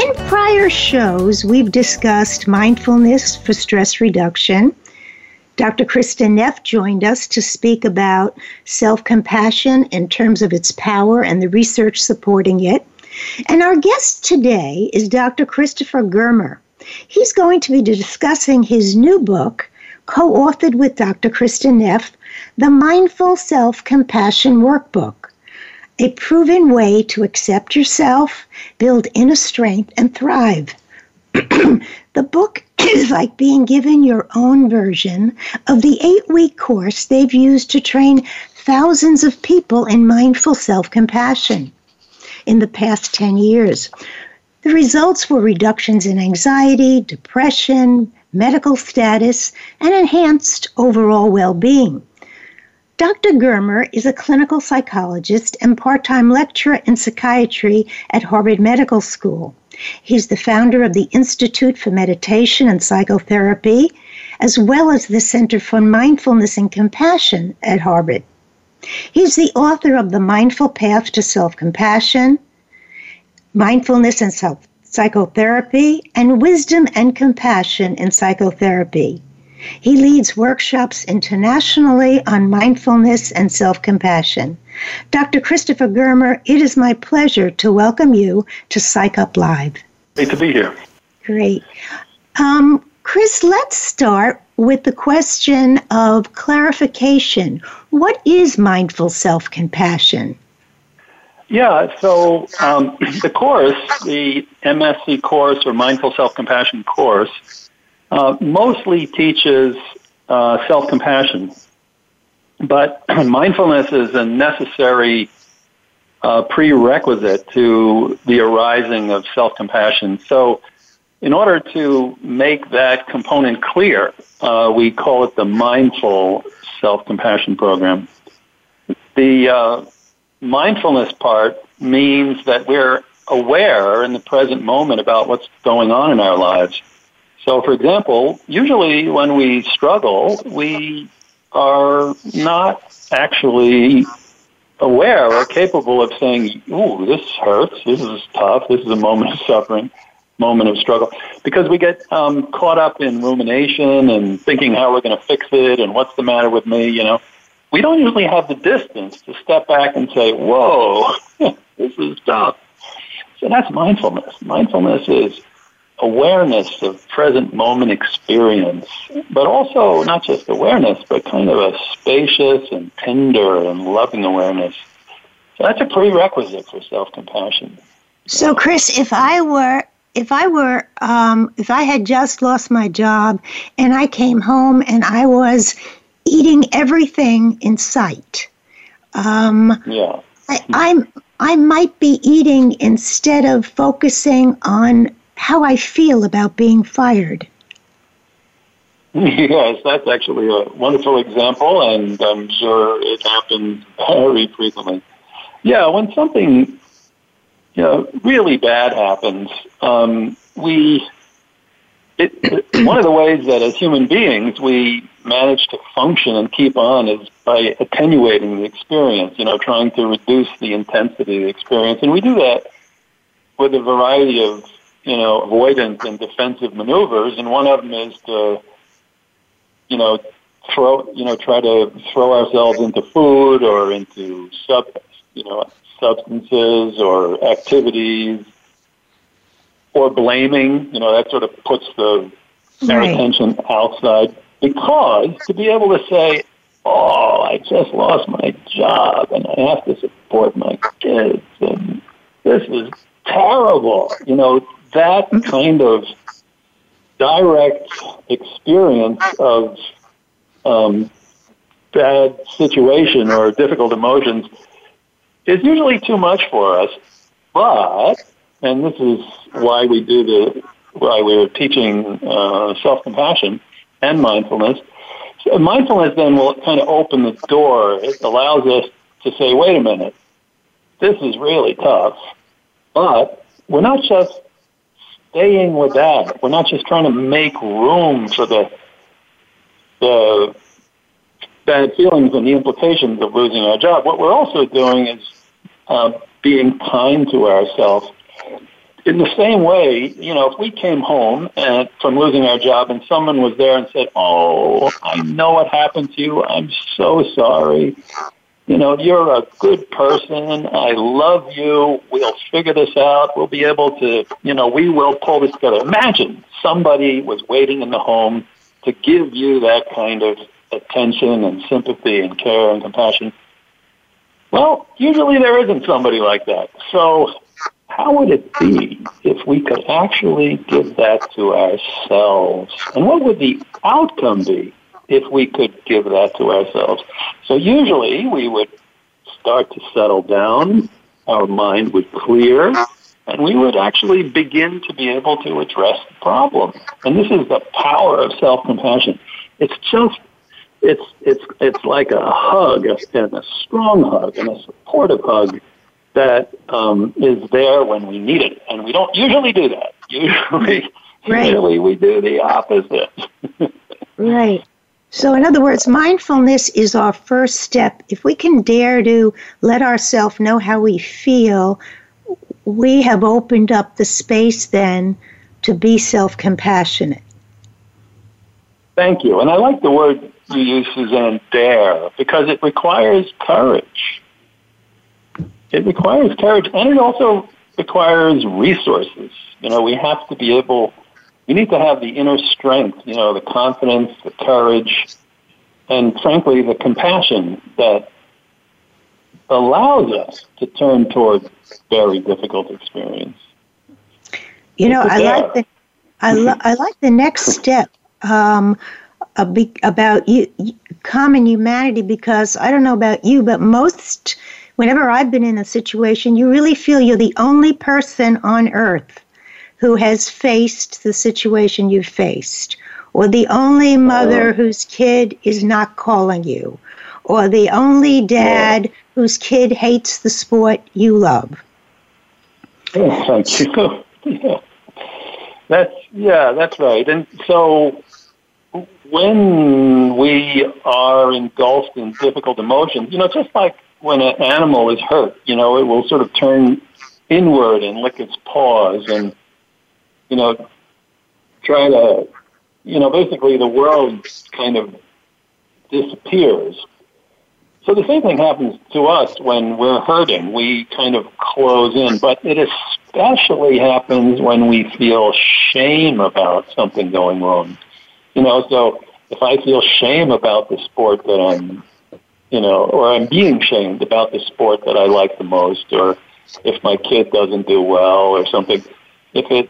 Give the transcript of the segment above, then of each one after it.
In prior shows, we've discussed mindfulness for stress reduction. Dr. Kristin Neff joined us to speak about self-compassion in terms of its power and the research supporting it. And our guest today is Dr. Christopher Germer. He's going to be discussing his new book, co-authored with Dr. Kristin Neff, The Mindful Self-Compassion Workbook. A proven way to accept yourself, build inner strength, and thrive. The book is like being given your own version of the 8-week course they've used to train thousands of people in mindful self-compassion in the past 10 years. The results were reductions in anxiety, depression, medical status, and enhanced overall well-being. Dr. Germer is a clinical psychologist and part-time lecturer in psychiatry at Harvard Medical School. He's the founder of the Institute for Meditation and Psychotherapy, as well as the Center for Mindfulness and Compassion at Harvard. He's the author of The Mindful Path to Self-Compassion, Mindfulness and Psychotherapy, and Wisdom and Compassion in Psychotherapy. He leads workshops internationally on mindfulness and self-compassion. Dr. Christopher Germer, it is my pleasure to welcome you to Psych Up Live. Great to be here. Great. Chris, let's start with the question of clarification. What is mindful self-compassion? Yeah, so the course, the MSC course or Mindful Self-Compassion course, mostly teaches self-compassion, but mindfulness is a necessary prerequisite to the arising of self-compassion. So in order to make that component clear, we call it the Mindful Self-Compassion Program. The mindfulness part means that we're aware in the present moment about what's going on in our lives. So, for example, usually when we struggle, we are not actually aware or capable of saying, ooh, this hurts, this is tough, this is a moment of suffering, moment of struggle, because we get caught up in rumination and thinking how we're going to fix it and what's the matter with me, you know. We don't usually have the distance to step back and say, whoa, this is tough. So that's mindfulness. Mindfulness is awareness of present moment experience, but also not just awareness, but kind of a spacious and tender and loving awareness. So that's a prerequisite for self-compassion. So, Chris, if I had just lost my job and I came home and I was eating everything in sight, I might be eating instead of focusing on how I feel about being fired. Yes, that's actually a wonderful example, and I'm sure it happens very frequently. Yeah, when something really bad happens, one of the ways that as human beings we manage to function and keep on is by attenuating the experience, trying to reduce the intensity of the experience, and we do that with a variety of avoidance and defensive maneuvers, and one of them is to, try to throw ourselves into food or into substances or activities, or blaming. That sort of puts our attention outside, because to be able to say, oh, I just lost my job and I have to support my kids and this is terrible. You know, that kind of direct experience of bad situation or difficult emotions is usually too much for us. But, and this is why we do the, why we're teaching self-compassion and mindfulness. So mindfulness then will kind of open the door. It allows us to say, wait a minute, this is really tough. But we're not just staying with that. We're not just trying to make room for the bad feelings and the implications of losing our job. What we're also doing is being kind to ourselves. In the same way, you know, if we came home from losing our job and someone was there and said, oh, I know what happened to you. I'm so sorry. You know, you're a good person. I love you. We'll figure this out. We'll be able to, you know, we will pull this together. Imagine somebody was waiting in the home to give you that kind of attention and sympathy and care and compassion. Well, usually there isn't somebody like that. So how would it be if we could actually give that to ourselves? And what would the outcome be if we could give that to ourselves? So usually we would start to settle down, our mind would clear, and we would actually begin to be able to address the problem. And this is the power of self-compassion. It's just, it's like a hug, and a strong hug, and a supportive hug that is there when we need it. And we don't usually do that. Usually we do the opposite. Right. So in other words, mindfulness is our first step. If we can dare to let ourselves know how we feel, we have opened up the space then to be self-compassionate. Thank you. And I like the word you use, Suzanne, dare, because it requires courage. It requires courage, and it also requires resources. You know, we have to be able, we need to have the inner strength, you know, the confidence, the courage, and frankly, the compassion that allows us to turn toward very difficult experience. You know, I like the next step about common humanity, because I don't know about you, but most, whenever I've been in a situation, you really feel you're the only person on earth who has faced the situation you faced, or the only mother whose kid is not calling you, or the only dad whose kid hates the sport you love. Oh, thank you. That's right. And so when we are engulfed in difficult emotions, you know, just like when an animal is hurt, you know, it will sort of turn inward and lick its paws and, you know, try to, you know, basically the world kind of disappears. So the same thing happens to us when we're hurting. We kind of close in, but it especially happens when we feel shame about something going wrong. You know, so if I feel shame about the sport that I'm, you know, or I'm being shamed about the sport that I like the most, or if my kid doesn't do well or something, if it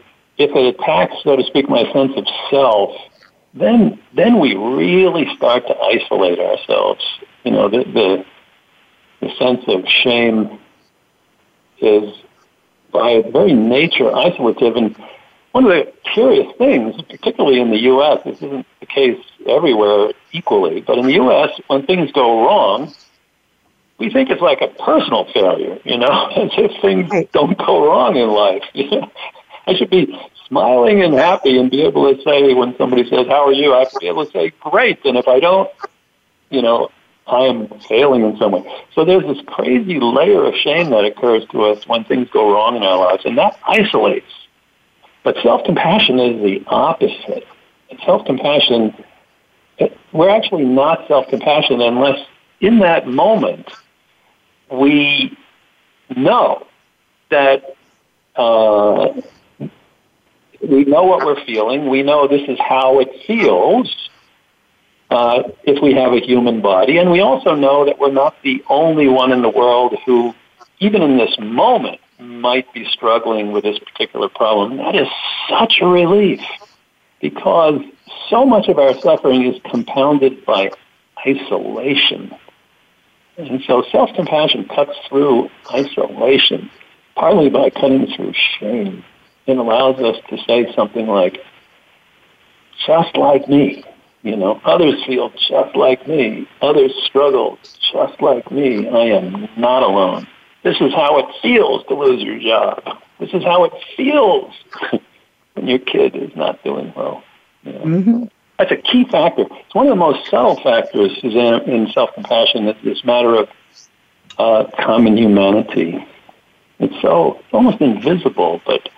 attacks, so to speak, my sense of self, then we really start to isolate ourselves. You know, the sense of shame is by its very nature isolative. And one of the curious things, particularly in the U.S., this isn't the case everywhere equally, but in the U.S., when things go wrong, we think it's like a personal failure, you know, as if things don't go wrong in life. You know? I should be smiling and happy and be able to say when somebody says, how are you? I have to be able to say, great. And if I don't, you know, I am failing in some way. So there's this crazy layer of shame that occurs to us when things go wrong in our lives, and that isolates. But self-compassion is the opposite. Self-compassion, we're actually not self-compassionate unless in that moment we know that we know what we're feeling, we know this is how it feels, if we have a human body. And we also know that we're not the only one in the world who, even in this moment, might be struggling with this particular problem. That is such a relief, because so much of our suffering is compounded by isolation. And so self-compassion cuts through isolation, partly by cutting through shame. It allows us to say something like, just like me. You know, others feel just like me. Others struggle just like me. I am not alone. This is how it feels to lose your job. This is how it feels when your kid is not doing well. You know? Mm-hmm. That's a key factor. It's one of the most subtle factors, Suzanne, in self-compassion, that this matter of common humanity. It's so almost invisible, but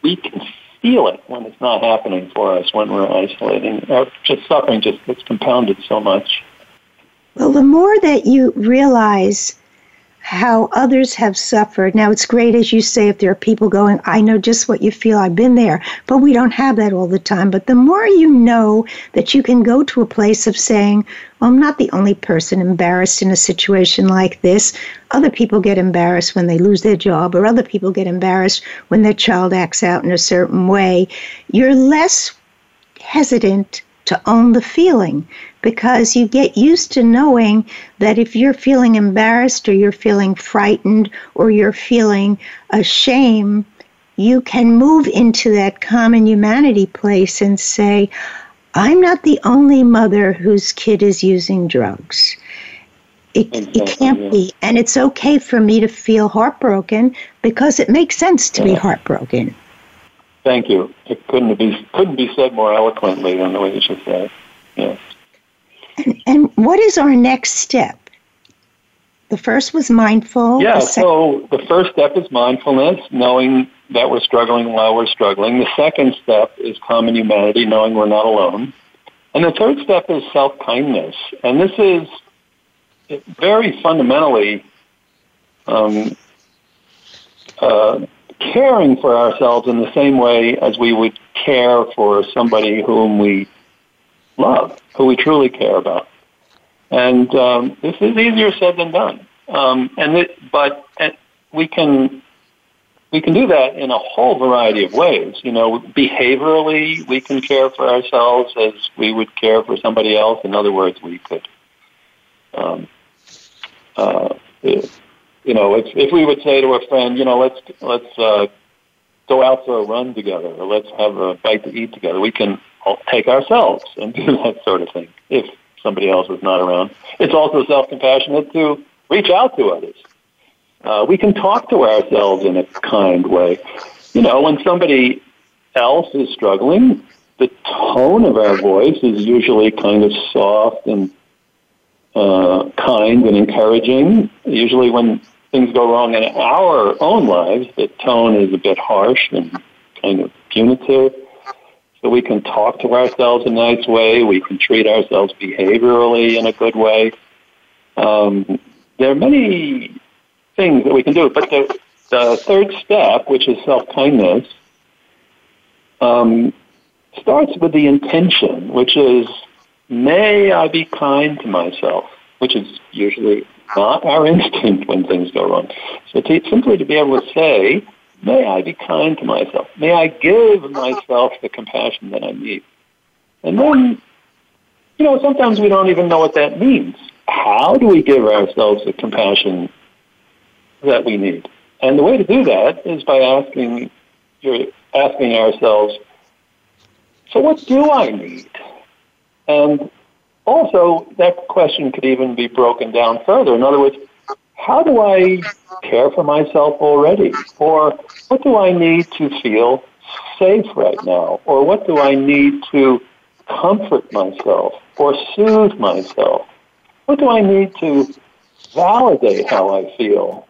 we can feel it when it's not happening for us, when we're isolating. Our suffering just gets compounded so much. Well, the more that you realize how others have suffered. Now, it's great, as you say, if there are people going, I know just what you feel, I've been there, but we don't have that all the time. But the more you know that you can go to a place of saying, well, I'm not the only person embarrassed in a situation like this. Other people get embarrassed when they lose their job, or other people get embarrassed when their child acts out in a certain way. You're less hesitant to own the feeling, because you get used to knowing that if you're feeling embarrassed, or you're feeling frightened, or you're feeling ashamed, you can move into that common humanity place and say, I'm not the only mother whose kid is using drugs. It can't be. And it's okay for me to feel heartbroken, because it makes sense to be heartbroken. Thank you. It couldn't be said more eloquently than the way you just said. Yes. And what is our next step? The first was mindful. Yeah. So the first step is mindfulness, knowing that we're struggling while we're struggling. The second step is common humanity, knowing we're not alone. And the third step is self-kindness. And this is very fundamentally caring for ourselves in the same way as we would care for somebody whom we love, who we truly care about. And this is easier said than done. We can do that in a whole variety of ways. You know, behaviorally, we can care for ourselves as we would care for somebody else. In other words, we could, you know, if we would say to a friend, you know, let's go out for a run together, or let's have a bite to eat together, we can take ourselves and do that sort of thing if somebody else is not around. It's also self-compassionate to reach out to others. We can talk to ourselves in a kind way. You know, when somebody else is struggling, the tone of our voice is usually kind of soft and kind and encouraging. Usually when things go wrong in our own lives, the tone is a bit harsh and kind of punitive. So we can talk to ourselves in a nice way. We can treat ourselves behaviorally in a good way. There are many things that we can do. But the third step, which is self-kindness, starts with the intention, which is, may I be kind to myself, which is usually not our instinct when things go wrong. So simply to be able to say, may I be kind to myself? May I give myself the compassion that I need? And then, you know, sometimes we don't even know what that means. How do we give ourselves the compassion that we need? And the way to do that is by asking ourselves, so what do I need? And also, that question could even be broken down further. In other words, how do I care for myself already? Or what do I need to feel safe right now? Or what do I need to comfort myself or soothe myself? What do I need to validate how I feel?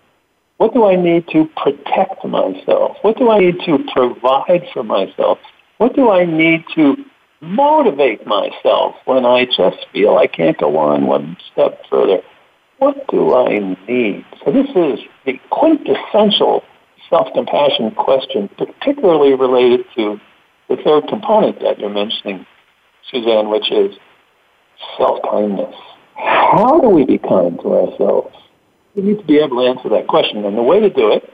What do I need to protect myself? What do I need to provide for myself? What do I need to motivate myself when I just feel I can't go on one step further? What do I need? So this is the quintessential self-compassion question, particularly related to the third component that you're mentioning, Suzanne, which is self-kindness. How do we be kind to ourselves? We need to be able to answer that question. And the way to do it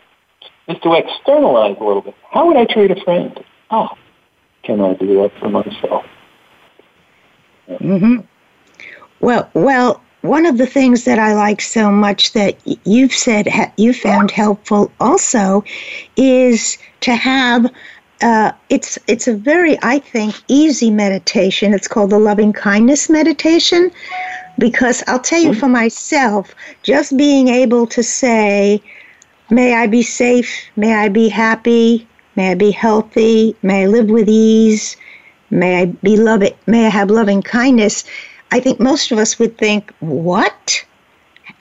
is to externalize a little bit. How would I treat a friend? Ah, oh, can I do that for myself? Mm-hmm. Well, one of the things that I like so much that you've said you found helpful also is to have, it's a very, I think, easy meditation. It's called the loving kindness meditation, because I'll tell you for myself, just being able to say, may I be safe, may I be happy, may I be healthy, may I live with ease, may I have loving kindness. I think most of us would think, what?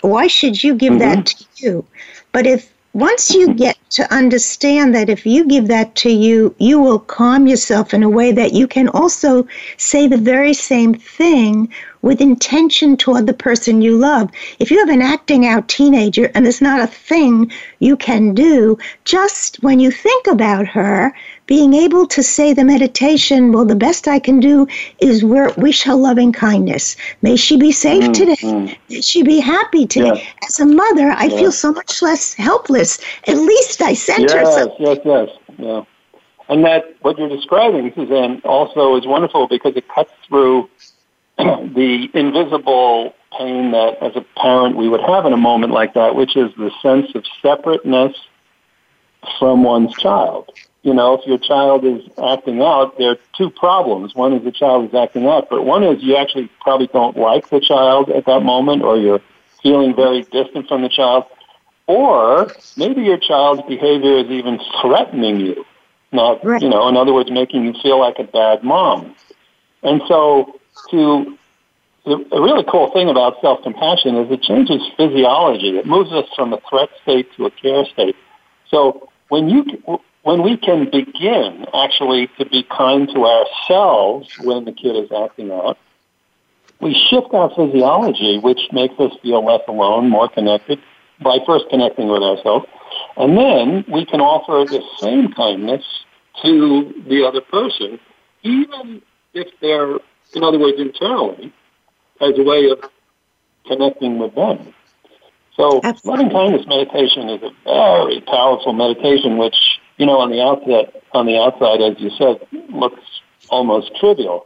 Why should you give that to you? But if once you get to understand that if you give that to you, you will calm yourself in a way that you can also say the very same thing with intention toward the person you love. If you have an acting out teenager and there's not a thing you can do, just when you think about her, being able to say the meditation, well, the best I can do is wish her loving kindness. May she be safe today. May she be happy today. Yes. As a mother, I feel so much less helpless. At least I sent her something. Yes. And that, what you're describing, Suzanne, also is wonderful because it cuts through the invisible pain that as a parent we would have in a moment like that, which is the sense of separateness from one's child. You know, if your child is acting out, there are two problems. One is the child is acting out, but one is you actually probably don't like the child at that moment, or you're feeling very distant from the child, or maybe your child's behavior is even threatening you. Not, you know, in other words, making you feel like a bad mom. And so a really cool thing about self-compassion is it changes physiology. It moves us from a threat state to a care state. So when we can begin, actually, to be kind to ourselves when the kid is acting out, we shift our physiology, which makes us feel less alone, more connected, by first connecting with ourselves. And then we can offer the same kindness to the other person, even if they're, in other words, internally, as a way of connecting with them. So loving kindness meditation is a very powerful meditation, which, you know, on the outside, as you said, looks almost trivial.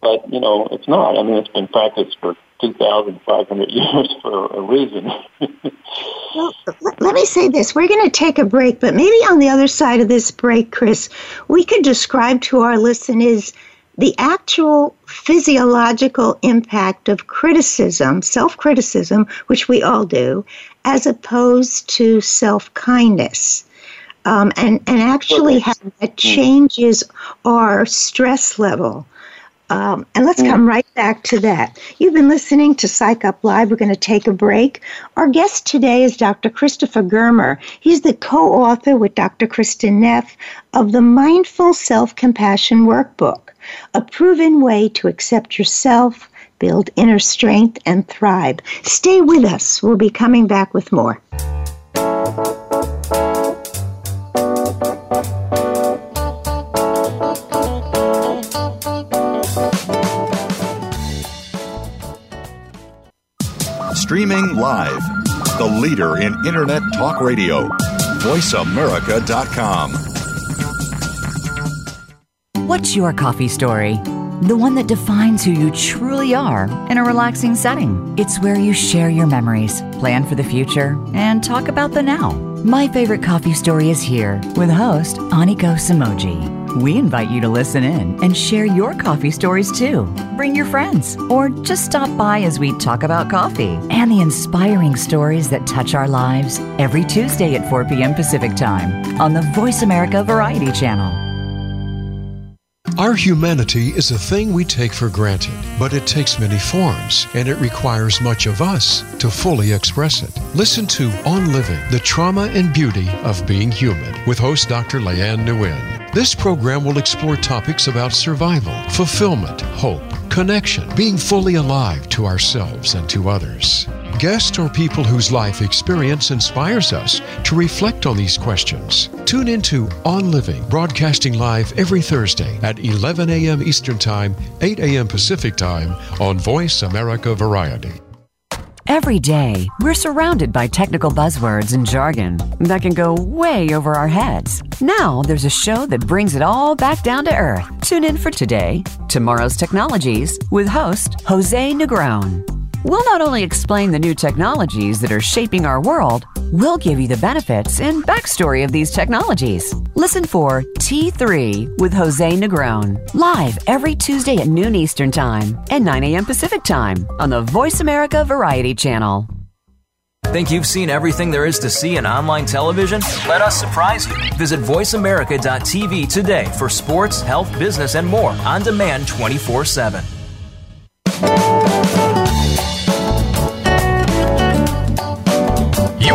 But, you know, it's not. I mean, it's been practiced for 2,500 years for a reason. Well, let me say this. We're going to take a break, but maybe on the other side of this break, Chris, we could describe to our listeners the actual physiological impact of criticism, self-criticism, which we all do, as opposed to self-kindness. And actually how that changes our stress level. And let's come right back to that. You've been listening to Psych Up Live. We're going to take a break. Our guest today is Dr. Christopher Germer. He's the co-author with Dr. Kristin Neff of The Mindful Self-Compassion Workbook, a proven way to accept yourself, build inner strength, and thrive. Stay with us. We'll be coming back with more. Streaming live, the leader in Internet Talk Radio, VoiceAmerica.com. What's your coffee story? The one that defines who you truly are in a relaxing setting. It's where you share your memories, plan for the future, and talk about the now. My Favorite Coffee Story is here with host Aniko Samoji. We invite you to listen in and share your coffee stories too. Bring your friends or just stop by as we talk about coffee and the inspiring stories that touch our lives every Tuesday at 4 p.m. Pacific Time on the Voice America Variety Channel. Our humanity is a thing we take for granted, but it takes many forms, and it requires much of us to fully express it. Listen to On Living, The Trauma and Beauty of Being Human with host Dr. Leanne Nguyen. This program will explore topics about survival, fulfillment, hope, connection, being fully alive to ourselves and to others. Guests or people whose life experience inspires us to reflect on these questions. Tune into On Living, broadcasting live every Thursday at 11 a.m. Eastern Time, 8 a.m. Pacific Time on Voice America Variety. Every day, we're surrounded by technical buzzwords and jargon that can go way over our heads. Now, there's a show that brings it all back down to earth. Tune in for Today, Tomorrow's Technologies with host Jose Negron. We'll not only explain the new technologies that are shaping our world, we'll give you the benefits and backstory of these technologies. Listen for T3 with Jose Negron, live every Tuesday at noon Eastern Time and 9 a.m. Pacific Time on the Voice America Variety Channel. Think you've seen everything there is to see in online television? Let us surprise you. Visit voiceamerica.tv today for sports, health, business, and more on demand 24/7. You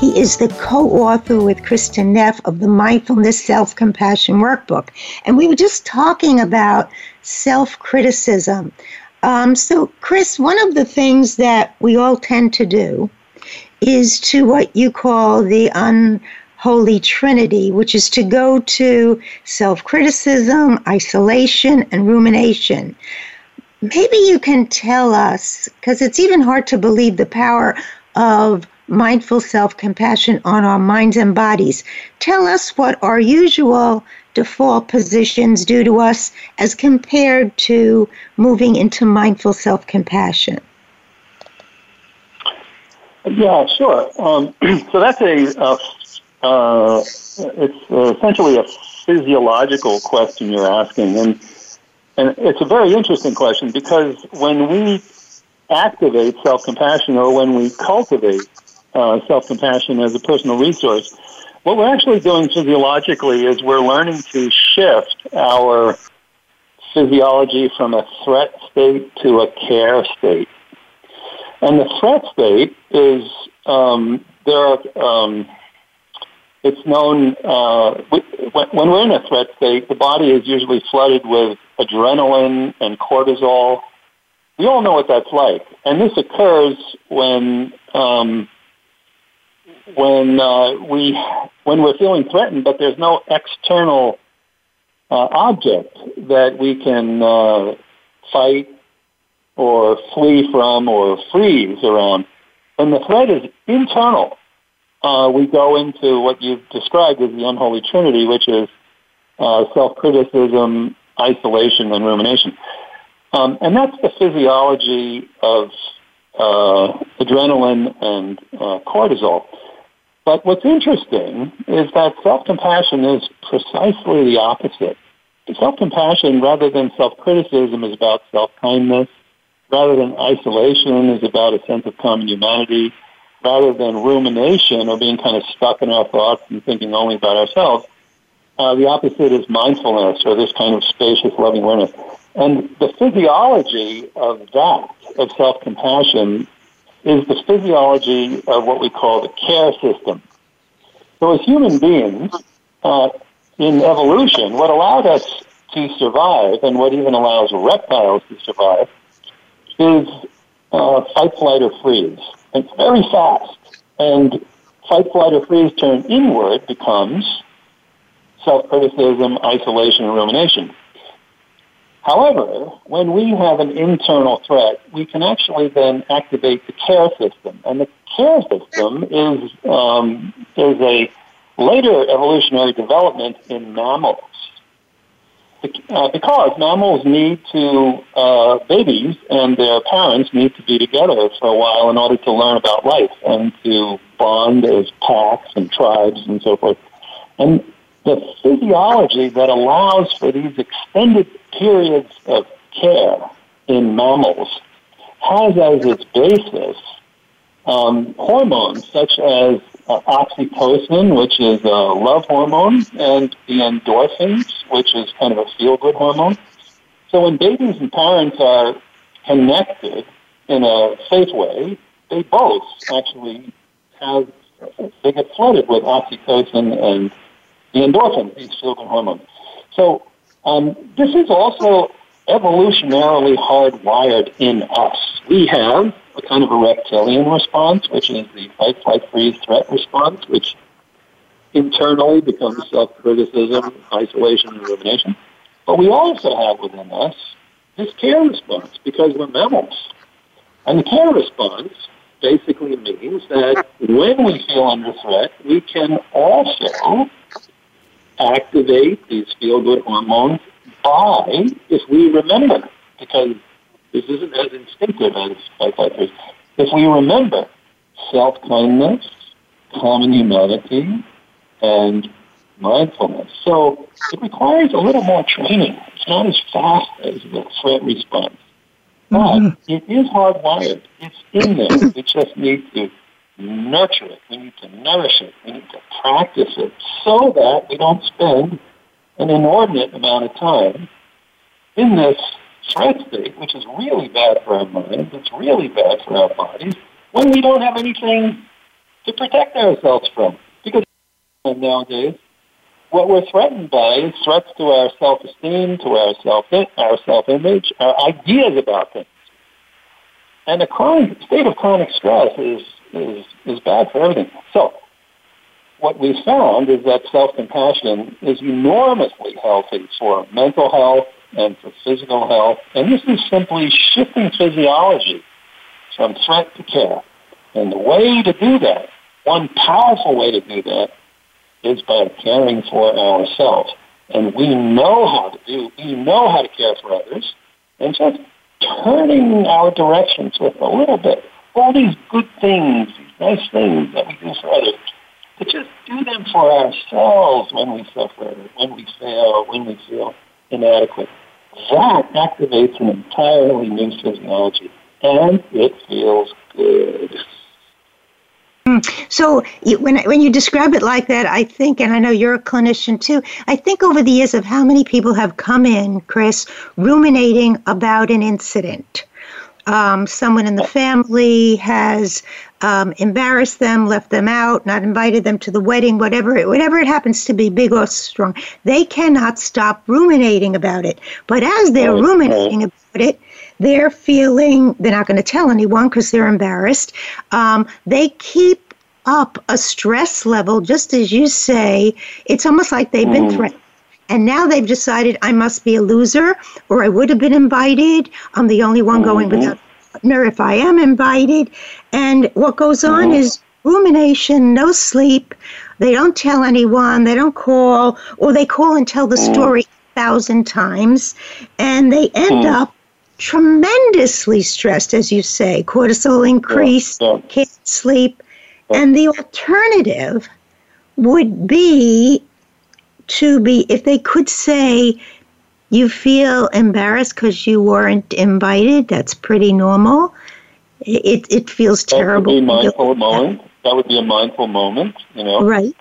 He is the co-author with Kristin Neff of the Mindfulness Self-Compassion Workbook. And we were just talking about self-criticism. So, Chris, one of the things that we all tend to do is to what you call the unholy trinity, which is to go to self-criticism, isolation, and rumination. Maybe you can tell us, because it's even hard to believe the power of mindful self-compassion on our minds and bodies. Tell us what our usual default positions do to us as compared to moving into mindful self-compassion. Yeah, sure. So that's it's essentially a physiological question you're asking. And it's a very interesting question because when we activate self-compassion or when we cultivate self-compassion as a personal resource, what we're actually doing physiologically is we're learning to shift our physiology from a threat state to a care state. And the threat state is, it's known, when we're in a threat state, the body is usually flooded with adrenaline and cortisol. We all know what that's like. And this occurs when we're feeling threatened, but there's no external object that we can fight or flee from or freeze around. When the threat is internal, we go into what you've described as the unholy trinity, which is self-criticism, isolation, and rumination. And that's the physiology of adrenaline and cortisol. But what's interesting is that self-compassion is precisely the opposite. Self-compassion, rather than self-criticism, is about self-kindness. Rather than isolation, is about a sense of common humanity. Rather than rumination or being kind of stuck in our thoughts and thinking only about ourselves, the opposite is mindfulness or this kind of spacious, loving awareness. And the physiology of that, of self-compassion, is the physiology of what we call the care system. So as human beings, in evolution, what allowed us to survive and what even allows reptiles to survive is fight, flight, or freeze. It's very fast. And fight, flight, or freeze turned inward becomes self-criticism, isolation, and rumination. However, when we have an internal threat, we can actually then activate the care system. And the care system is a later evolutionary development in mammals. Because mammals need to, babies and their parents need to be together for a while in order to learn about life and to bond as packs and tribes and so forth. And the physiology that allows for these extended periods of care in mammals has as its basis hormones such as oxytocin, which is a love hormone, and the endorphins, which is kind of a feel-good hormone. So when babies and parents are connected in a safe way, they both actually have, they get flooded with oxytocin and the endorphins, these feel-good hormones. So this is also evolutionarily hardwired in us. We have a kind of a reptilian response, which is the fight, flight, freeze, threat response, which internally becomes self-criticism, isolation, and rumination. But we also have within us this care response, because we're mammals. And the care response basically means that when we feel under threat, we can also activate these feel-good hormones by, if we remember, because this isn't as instinctive as psychiatry, if we remember self-kindness, common humanity, and mindfulness. So it requires a little more training. It's not as fast as the threat response. But it is hardwired. It's in there. We just need to nurture it. We need to nourish it. We need to practice it so that we don't spend an inordinate amount of time in this threat state, which is really bad for our minds, it's really bad for our bodies, when we don't have anything to protect ourselves from. Because nowadays, what we're threatened by is threats to our self-esteem, to our self-image, our ideas about things. And a state of chronic stress is bad for everything. So what we found is that self-compassion is enormously healthy for mental health and for physical health. And this is simply shifting physiology from threat to care. And the way to do that, one powerful way to do that, is by caring for ourselves. And we know how to care for others, and just turning our directions with a little bit. All these good things, these nice things that we do for others, to just do them for ourselves when we suffer, when we fail, when we feel inadequate. That activates an entirely new physiology, and it feels good. So when you describe it like that, I think, and I know you're a clinician too, I think over the years of how many people have come in, Chris, ruminating about an incident. Someone in the family has embarrassed them, left them out, not invited them to the wedding, whatever it happens to be, big or strong. They cannot stop ruminating about it. But as they're ruminating about it, they're feeling they're not going to tell anyone because they're embarrassed. They keep up a stress level, just as you say. It's almost like they've been threatened. And now they've decided I must be a loser, or I would have been invited. I'm the only one going without a partner if I am invited. And what goes on is rumination, no sleep. They don't tell anyone. They don't call, or they call and tell the story 1,000 times. And they end up tremendously stressed, as you say, cortisol increase, can't sleep. And the alternative would be to be, if they could say, you feel embarrassed because you weren't invited, that's pretty normal. It feels terrible. That would be a mindful moment, you know. Right.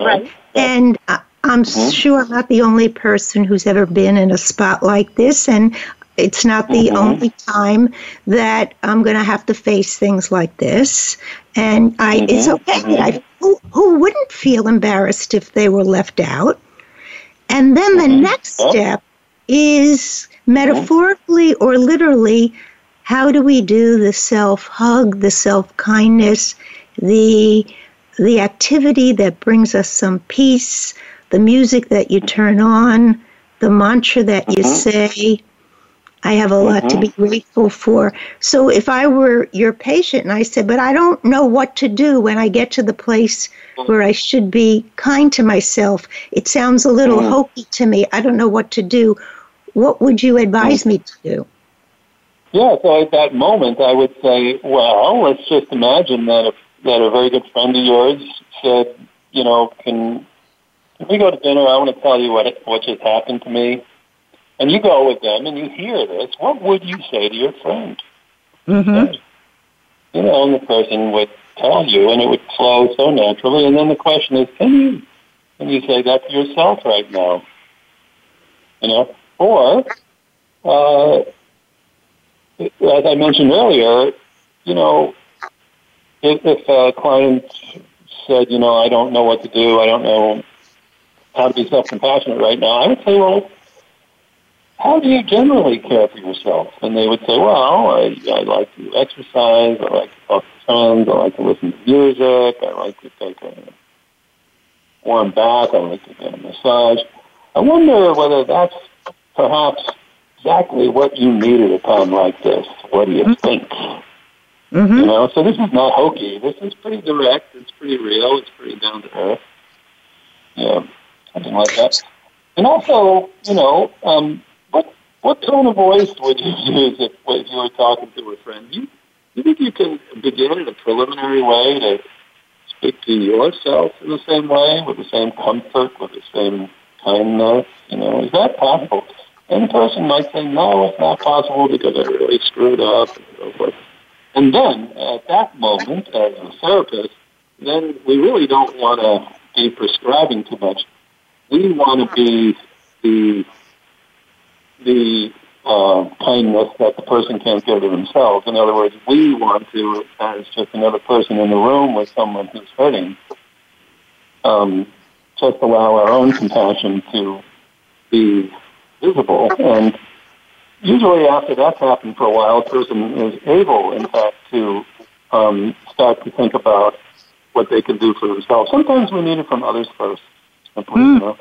And I'm sure I'm not the only person who's ever been in a spot like this, and it's not the only time that I'm going to have to face things like this. And it's okay. Who wouldn't feel embarrassed if they were left out? And then the next step is metaphorically or literally, how do we do the self-hug, the self-kindness, the activity that brings us some peace, the music that you turn on, the mantra that you say, I have a lot to be grateful for. So if I were your patient and I said, but I don't know what to do when I get to the place where I should be kind to myself, it sounds a little hokey to me. I don't know what to do. What would you advise me to do? Yeah, so at that moment, I would say, well, let's just imagine that a very good friend of yours said, you know, can we go to dinner? I want to tell you what just happened to me. And you go with them and you hear this, what would you say to your friend? You know, and the person would tell you, and it would flow so naturally. And then the question is, can you say that to yourself right now? You know, or as I mentioned earlier, you know, if a client said, you know, I don't know what to do, I don't know how to be self-compassionate right now, I would say, well, how do you generally care for yourself? And they would say, well, I like to exercise, I like to talk to friends, I like to listen to music, I like to take a warm bath, I like to get a massage. I wonder whether that's perhaps exactly what you need at a time like this. What do you think? Mm-hmm. You know, so this is not hokey. This is pretty direct. It's pretty real. It's pretty down to earth. Yeah, something like that. And also, you know, what tone of voice would you use if you were talking to a friend? You think you can begin in a preliminary way to speak to yourself in the same way, with the same comfort, with the same kindness? You know, is that possible? And the person might say, no, it's not possible because I really screwed up and so forth. And then, at that moment, as a therapist, then we really don't want to be prescribing too much. We want to be the kindness that the person can't give to themselves. In other words, we want to, as just another person in the room with someone who's hurting, just allow our own compassion to be visible. And usually after that's happened for a while, a person is able, in fact, to start to think about what they can do for themselves. Sometimes we need it from others first. Simply, you know?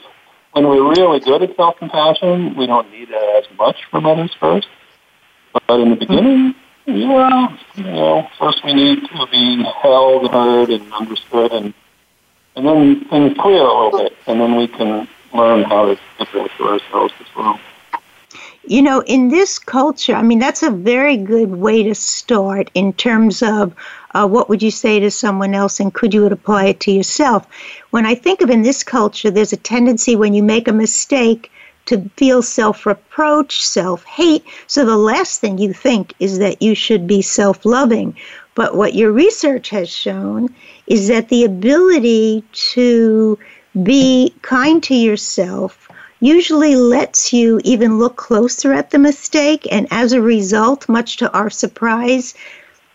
When we're really good at self-compassion, we don't need that as much from others first. But in the beginning, first we need to be held, heard, and understood, and then things clear a little bit, and then we can learn how to give that to ourselves as well. You know, in this culture, I mean, that's a very good way to start in terms of what would you say to someone else and could you apply it to yourself? When I think of in this culture, there's a tendency when you make a mistake to feel self-reproach, self-hate. So the last thing you think is that you should be self-loving. But what your research has shown is that the ability to be kind to yourself usually lets you even look closer at the mistake. And as a result, much to our surprise,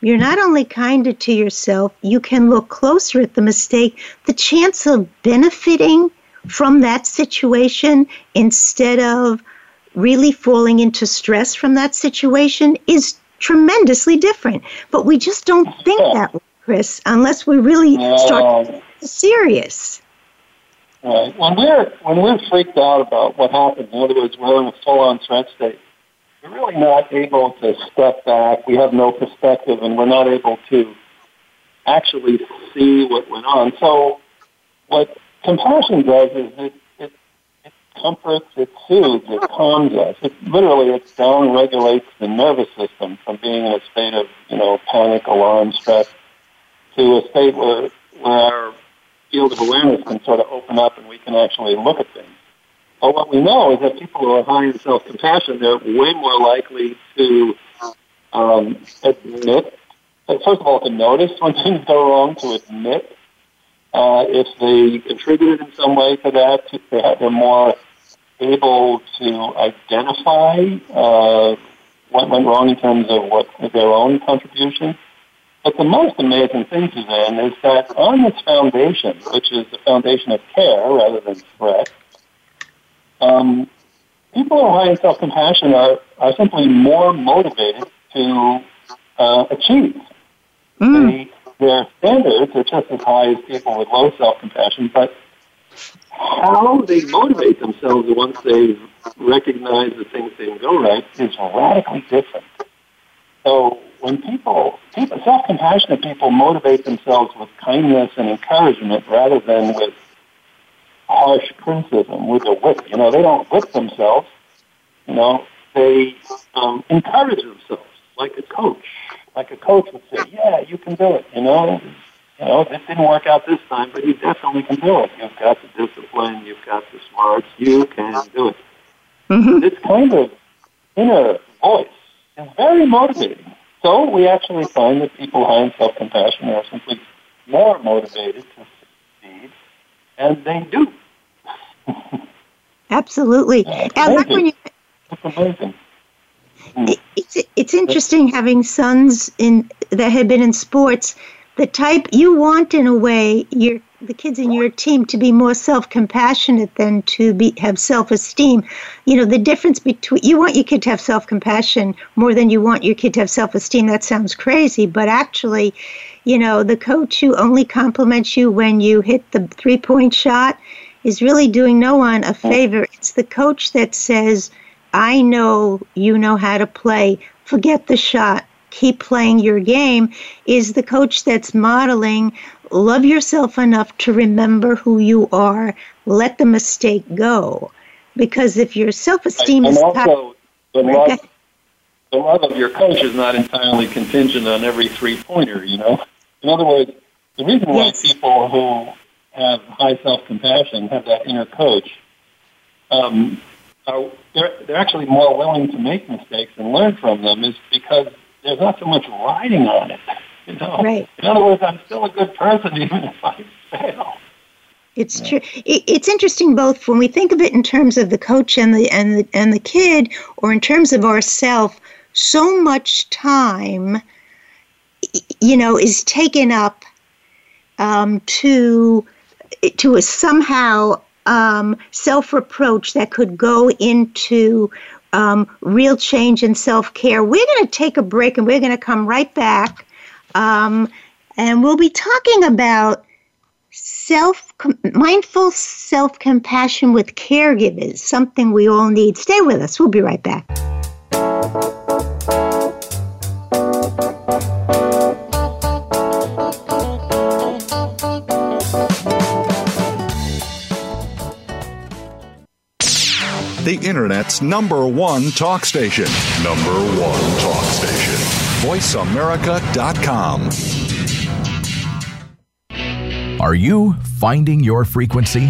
you're not only kinder to yourself, you can look closer at the mistake. The chance of benefiting from that situation instead of really falling into stress from that situation is tremendously different. But we just don't think that way, Chris, unless we really start to get serious. Right. When we're freaked out about what happened, in other words, we're in a full-on threat state, we're really not able to step back. We have no perspective, and we're not able to actually see what went on. So what compassion does is it comforts, it soothes, it calms us. It down-regulates the nervous system from being in a state of, you know, panic, alarm, stress, to a state where our field of awareness can sort of open up and we can actually look at things. But what we know is that people who are high in self-compassion, they're way more likely to admit, first of all, to notice when things go wrong, to admit if they contributed in some way to that, they're more able to identify what went wrong in terms of what their own contribution. But the most amazing thing, Suzanne, is that on this foundation, which is the foundation of care rather than threat, people who are high in self-compassion are simply more motivated to achieve. Their standards are just as high as people with low self-compassion, but how they motivate themselves once they recognize the things didn't go right is radically different. So when people self-compassionate people motivate themselves with kindness and encouragement rather than with harsh criticism, with a whip. You know, they don't whip themselves. You know, they encourage themselves like a coach. Like a coach would say, yeah, you can do it, you know. You know, this didn't work out this time, but you definitely can do it. You've got the discipline. You've got the smarts. You can do it. Mm-hmm. This kind of inner voice is very motivating. So we actually find that people high in self-compassion are simply more motivated to succeed, and they do. Absolutely. That's amazing. It's interesting having sons that had been in sports. The type you want, in a way, the kids in your team to be more self-compassionate than to have self-esteem. You know, the difference between, you want your kid to have self-compassion more than you want your kid to have self-esteem. That sounds crazy, but actually, you know, the coach who only compliments you when you hit the three-point shot is really doing no one a favor. It's the coach that says, I know you know how to play. Forget the shot. Keep playing your game, is the coach that's modeling, love yourself enough to remember who you are. Let the mistake go. Because if your self-esteem is... And also, the love of your coach is not entirely contingent on every three-pointer, you know? In other words, the reason why people who have high self-compassion, have that inner coach, they're actually more willing to make mistakes and learn from them is because there's not so much riding on it, you know. Right. In other words, I'm still a good person even if I fail. It's true. It's interesting both when we think of it in terms of the coach and the kid, or in terms of ourself. So much time, you know, is taken up to a somehow self-reproach that could go into real change in self-care. We're going to take a break and we're going to come right back. And we'll be talking about mindful self-compassion with caregivers, something we all need. Stay with us. We'll be right back. The Internet's #1 talk station. #1 talk station. VoiceAmerica.com. Are you finding your frequency?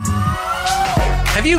Have you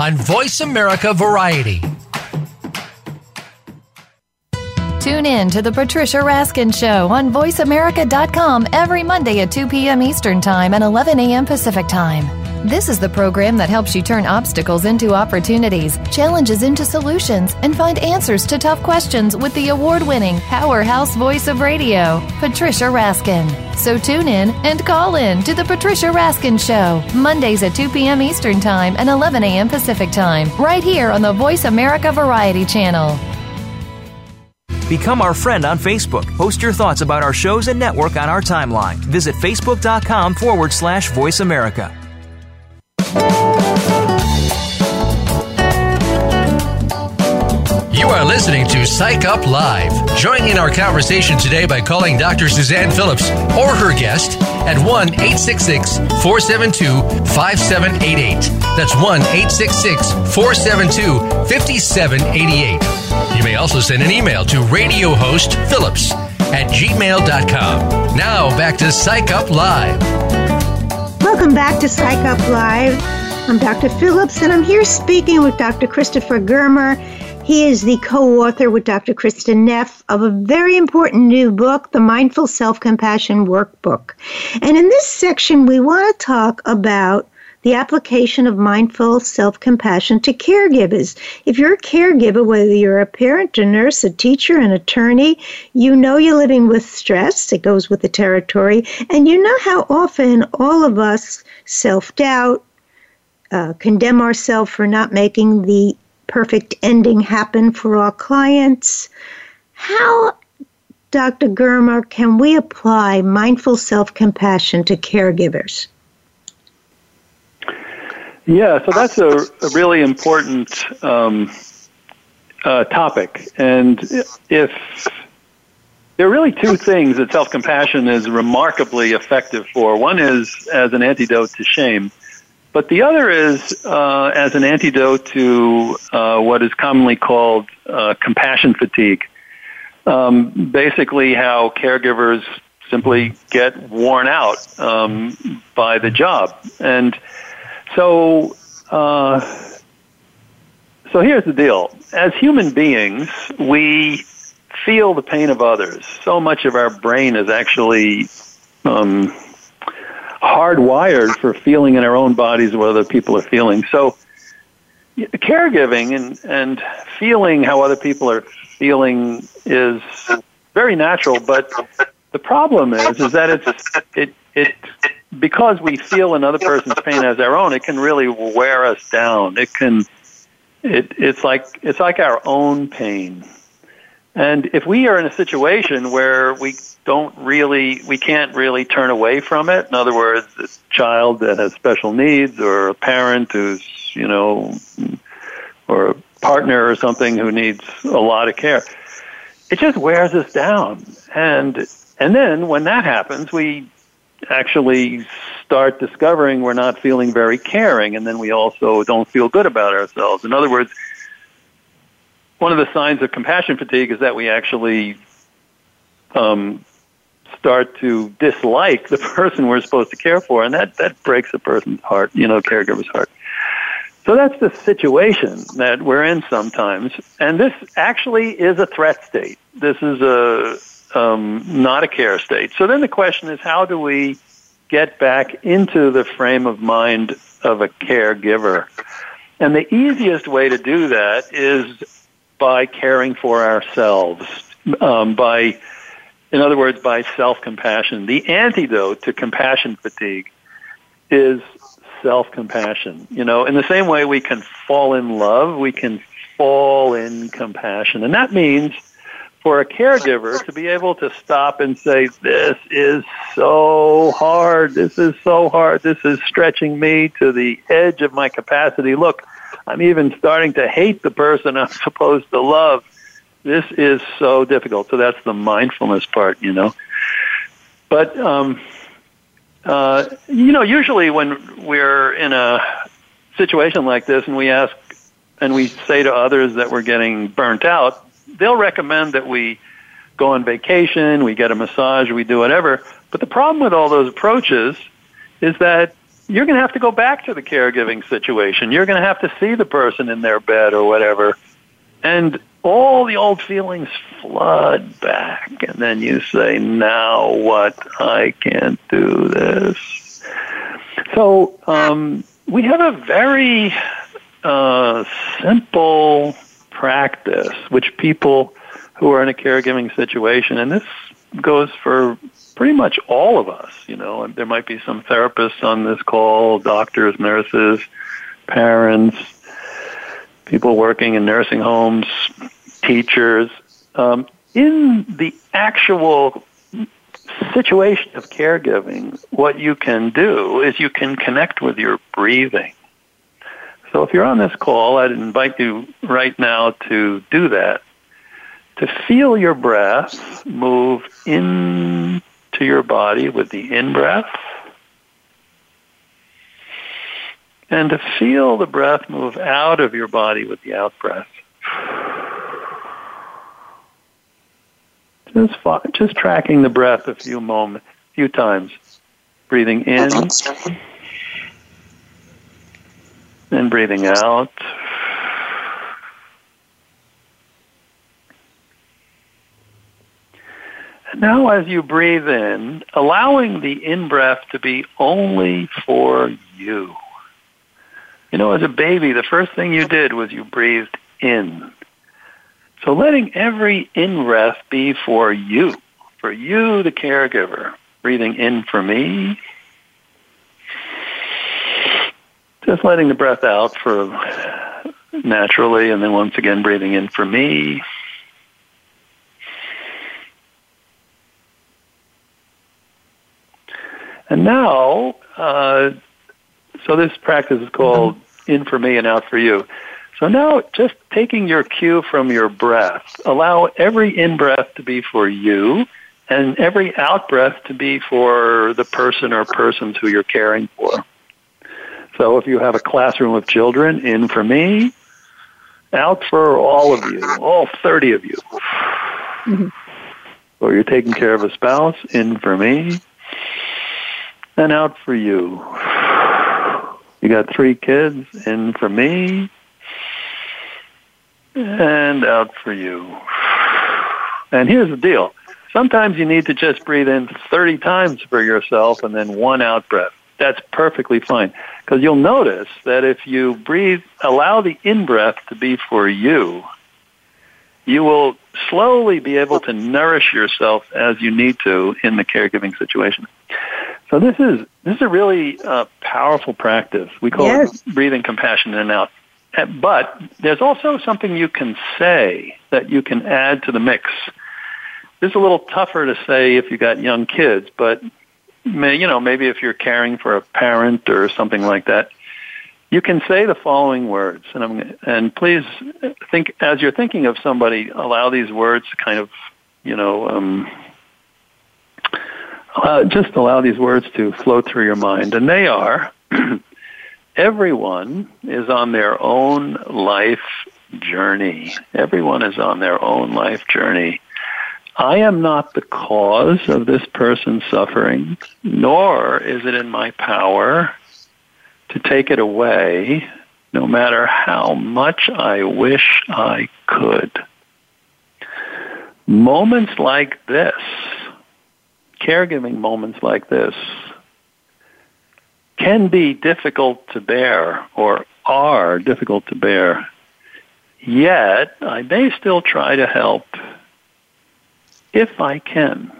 on Voice America Variety. Tune in to The Patricia Raskin Show on VoiceAmerica.com every Monday at 2 p.m. Eastern Time and 11 a.m. Pacific Time. This is the program that helps you turn obstacles into opportunities, challenges into solutions, and find answers to tough questions with the award-winning powerhouse voice of radio, Patricia Raskin. So tune in and call in to The Patricia Raskin Show, Mondays at 2 p.m. Eastern Time and 11 a.m. Pacific Time, right here on the Voice America Variety Channel. Become our friend on Facebook. Post your thoughts about our shows and network on our timeline. Visit Facebook.com/Voice America. You are listening to Psych Up Live. Join in our conversation today by calling Dr. Suzanne Phillips or her guest at 1-866-472-5788. That's 1-866-472-5788. You may also send an email to radiohostphillips@gmail.com. Now back to Psych Up Live. Welcome back to Psych Up Live. I'm Dr. Phillips, and I'm here speaking with Dr. Christopher Germer. He is the co-author with Dr. Kristin Neff of a very important new book, The Mindful Self-Compassion Workbook. And in this section, we want to talk about the application of mindful self-compassion to caregivers. If you're a caregiver, whether you're a parent, a nurse, a teacher, an attorney, you know you're living with stress. It goes with the territory. And you know how often all of us self-doubt, condemn ourselves for not making the perfect ending happen for our clients. How, Dr. Germer, can we apply mindful self-compassion to caregivers? Yeah, so that's a really important topic. And if there are really two things that self-compassion is remarkably effective for. One is as an antidote to shame. But the other is as an antidote to what is commonly called compassion fatigue. Basically how caregivers simply get worn out by the job. And so here's the deal. As human beings, we feel the pain of others. So much of our brain is actually hardwired for feeling in our own bodies what other people are feeling. So caregiving and feeling how other people are feeling is very natural, but the problem is that it because we feel another person's pain as our own, it can really wear us down. It's like our own pain. And if we are in a situation where we can't really turn away from it, in other words, a child that has special needs or a parent who's, or a partner or something who needs a lot of care, it just wears us down. And then when that happens, we actually start discovering we're not feeling very caring, and then we also don't feel good about ourselves. In other words, one of the signs of compassion fatigue is that we actually start to dislike the person we're supposed to care for, and that breaks a person's heart, caregiver's heart. So that's the situation that we're in sometimes, and this actually is a threat state. This is not a care state. So then the question is, how do we get back into the frame of mind of a caregiver? And the easiest way to do that is by caring for ourselves, by self-compassion. The antidote to compassion fatigue is self-compassion. In the same way we can fall in love, we can fall in compassion. And that means for a caregiver to be able to stop and say, this is so hard, this is stretching me to the edge of my capacity. Look, I'm even starting to hate the person I'm supposed to love. This is so difficult. So that's the mindfulness part, But, usually when we're in a situation like this and we ask and we say to others that we're getting burnt out, they'll recommend that we go on vacation, we get a massage, we do whatever. But the problem with all those approaches is that you're going to have to go back to the caregiving situation. You're going to have to see the person in their bed or whatever. And all the old feelings flood back. And then you say, now what? I can't do this. So we have a very simple practice, which people who are in a caregiving situation, and this goes for pretty much all of us, and there might be some therapists on this call, doctors, nurses, parents, people working in nursing homes, teachers. In the actual situation of caregiving, what you can do is you can connect with your breathing. So if you're on this call, I'd invite you right now to do that, to feel your breath move in to your body with the in-breath, and to feel the breath move out of your body with the out-breath. Just tracking the breath a few times, breathing in and breathing out. Now, as you breathe in, allowing the in-breath to be only for you. You know, as a baby, the first thing you did was you breathed in. So letting every in-breath be for you, the caregiver, breathing in for me. Just letting the breath out for naturally, and then once again breathing in for me. And now, so this practice is called In For Me and Out For You. So now just taking your cue from your breath, allow every in-breath to be for you and every out-breath to be for the person or persons who you're caring for. So if you have a classroom of children, in for me, out for all of you, all 30 of you. Mm-hmm. Or you're taking care of a spouse, in for me, and out for you. You got 3 kids, in for me, and out for you. And here's the deal. Sometimes you need to just breathe in 30 times for yourself and then 1 out breath. That's perfectly fine. Because you'll notice that if you breathe, allow the in-breath to be for you, you will slowly be able to nourish yourself as you need to in the caregiving situation. So this is a really powerful practice. We call it breathing compassion in and out. But there's also something you can say that you can add to the mix. This is a little tougher to say if you got young kids, but maybe if you're caring for a parent or something like that, you can say the following words. And please think, as you're thinking of somebody, allow these words to kind of, just allow these words to flow through your mind. And they are, everyone is on their own life journey. Everyone is on their own life journey. I am not the cause of this person's suffering, nor is it in my power to take it away, no matter how much I wish I could. Moments like this, caregiving moments like this, can be difficult to bear or are difficult to bear, yet I may still try to help if I can.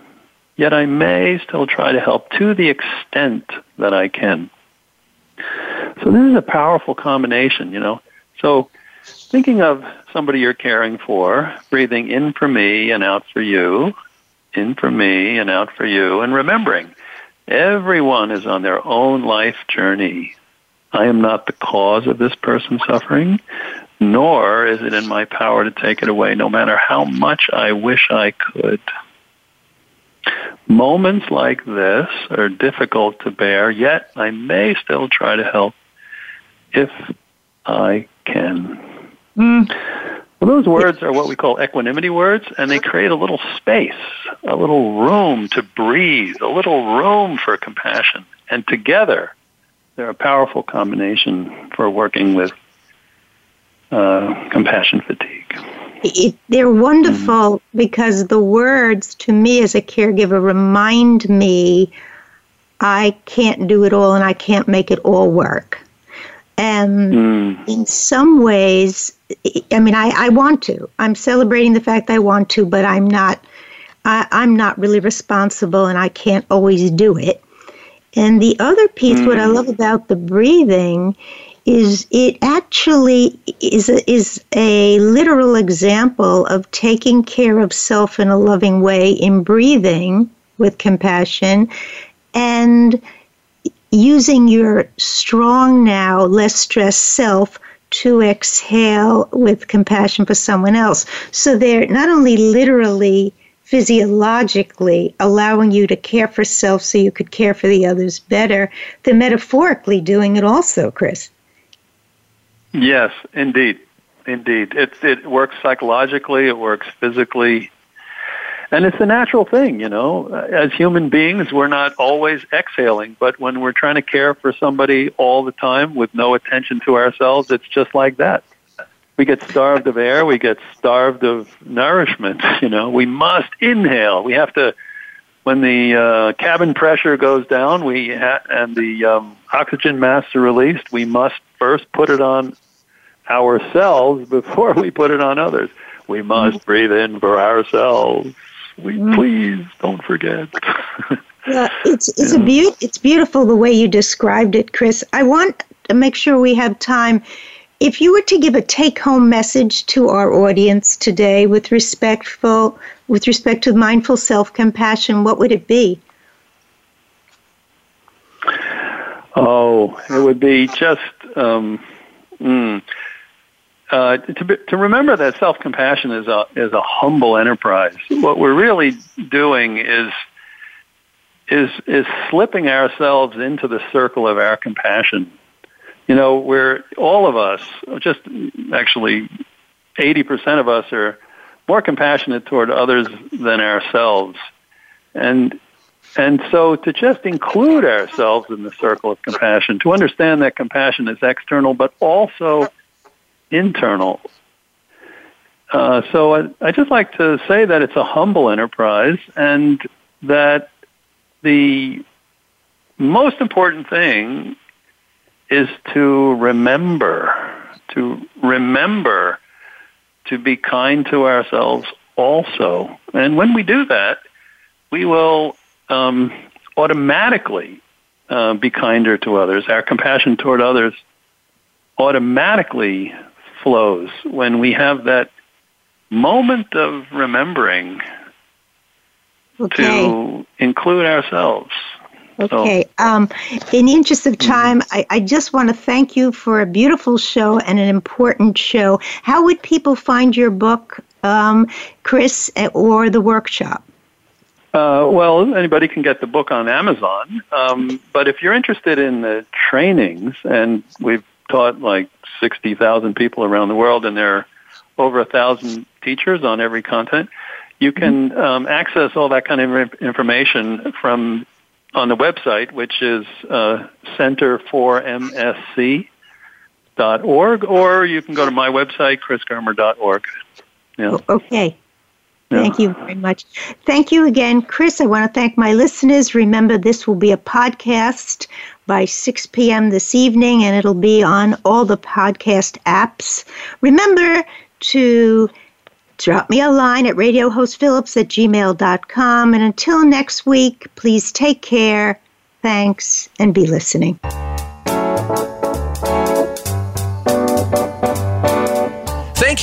Yet I may still try to help to the extent that I can. So this is a powerful combination, So thinking of somebody you're caring for, breathing in for me and out for you, in for me and out for you, and remembering everyone is on their own life journey. I am not the cause of this person's suffering, nor is it in my power to take it away, no matter how much I wish I could. Moments like this are difficult to bear, yet I may still try to help if I can. Well, those words are what we call equanimity words, and they create a little space, a little room to breathe, a little room for compassion. And together, they're a powerful combination for working with compassion fatigue. They're wonderful because the words, to me as a caregiver, remind me I can't do it all and I can't make it all work. And in some ways, I want to. I'm celebrating the fact I want to, but I'm not really responsible and I can't always do it. And the other piece, what I love about the breathing is it actually is a literal example of taking care of self in a loving way in breathing with compassion and using your strong now, less stressed self to exhale with compassion for someone else. So they're not only literally, physiologically allowing you to care for self so you could care for the others better, they're metaphorically doing it also, Chris. Yes, indeed. Indeed. It works psychologically, it works physically, and it's a natural thing, As human beings, we're not always exhaling, but when we're trying to care for somebody all the time with no attention to ourselves, it's just like that. We get starved of air, we get starved of nourishment, We must inhale. We have to when the cabin pressure goes down, and the oxygen masks are released, we must first put it on ourselves before we put it on others. We must breathe in for ourselves. Please don't forget. Yeah, it's beautiful the way you described it, Chris. I want to make sure we have time. If you were to give a take-home message to our audience today with respect to mindful self-compassion, what would it be? Oh, it would be just to remember that self-compassion is a humble enterprise. What we're really doing is slipping ourselves into the circle of our compassion. You know, we're all of us, just actually 80% of us are more compassionate toward others than ourselves. And so to just include ourselves in the circle of compassion, to understand that compassion is external but also internal. So I just like to say that it's a humble enterprise, and that the most important thing is to remember to be kind to ourselves also. And when we do that, we will automatically be kinder to others. Our compassion toward others automatically flows when we have that moment of remembering to include ourselves. Okay. In the interest of time, I just want to thank you for a beautiful show and an important show. How would people find your book, Chris, or the workshop? Well, anybody can get the book on Amazon. But if you're interested in the trainings, and we've taught like 60,000 people around the world, and there are over 1,000 teachers on every continent, you can access all that kind of information from on the website, which is centerformsc.org, or you can go to my website, chrisgermer.org. Yeah. Okay. Yeah. Thank you very much. Thank you again, Chris. I want to thank my listeners. Remember, this will be a podcast by 6 p.m. this evening, and it'll be on all the podcast apps. Remember to drop me a line at radiohostphillips@gmail.com. And until next week, please take care. Thanks, and be listening. Thank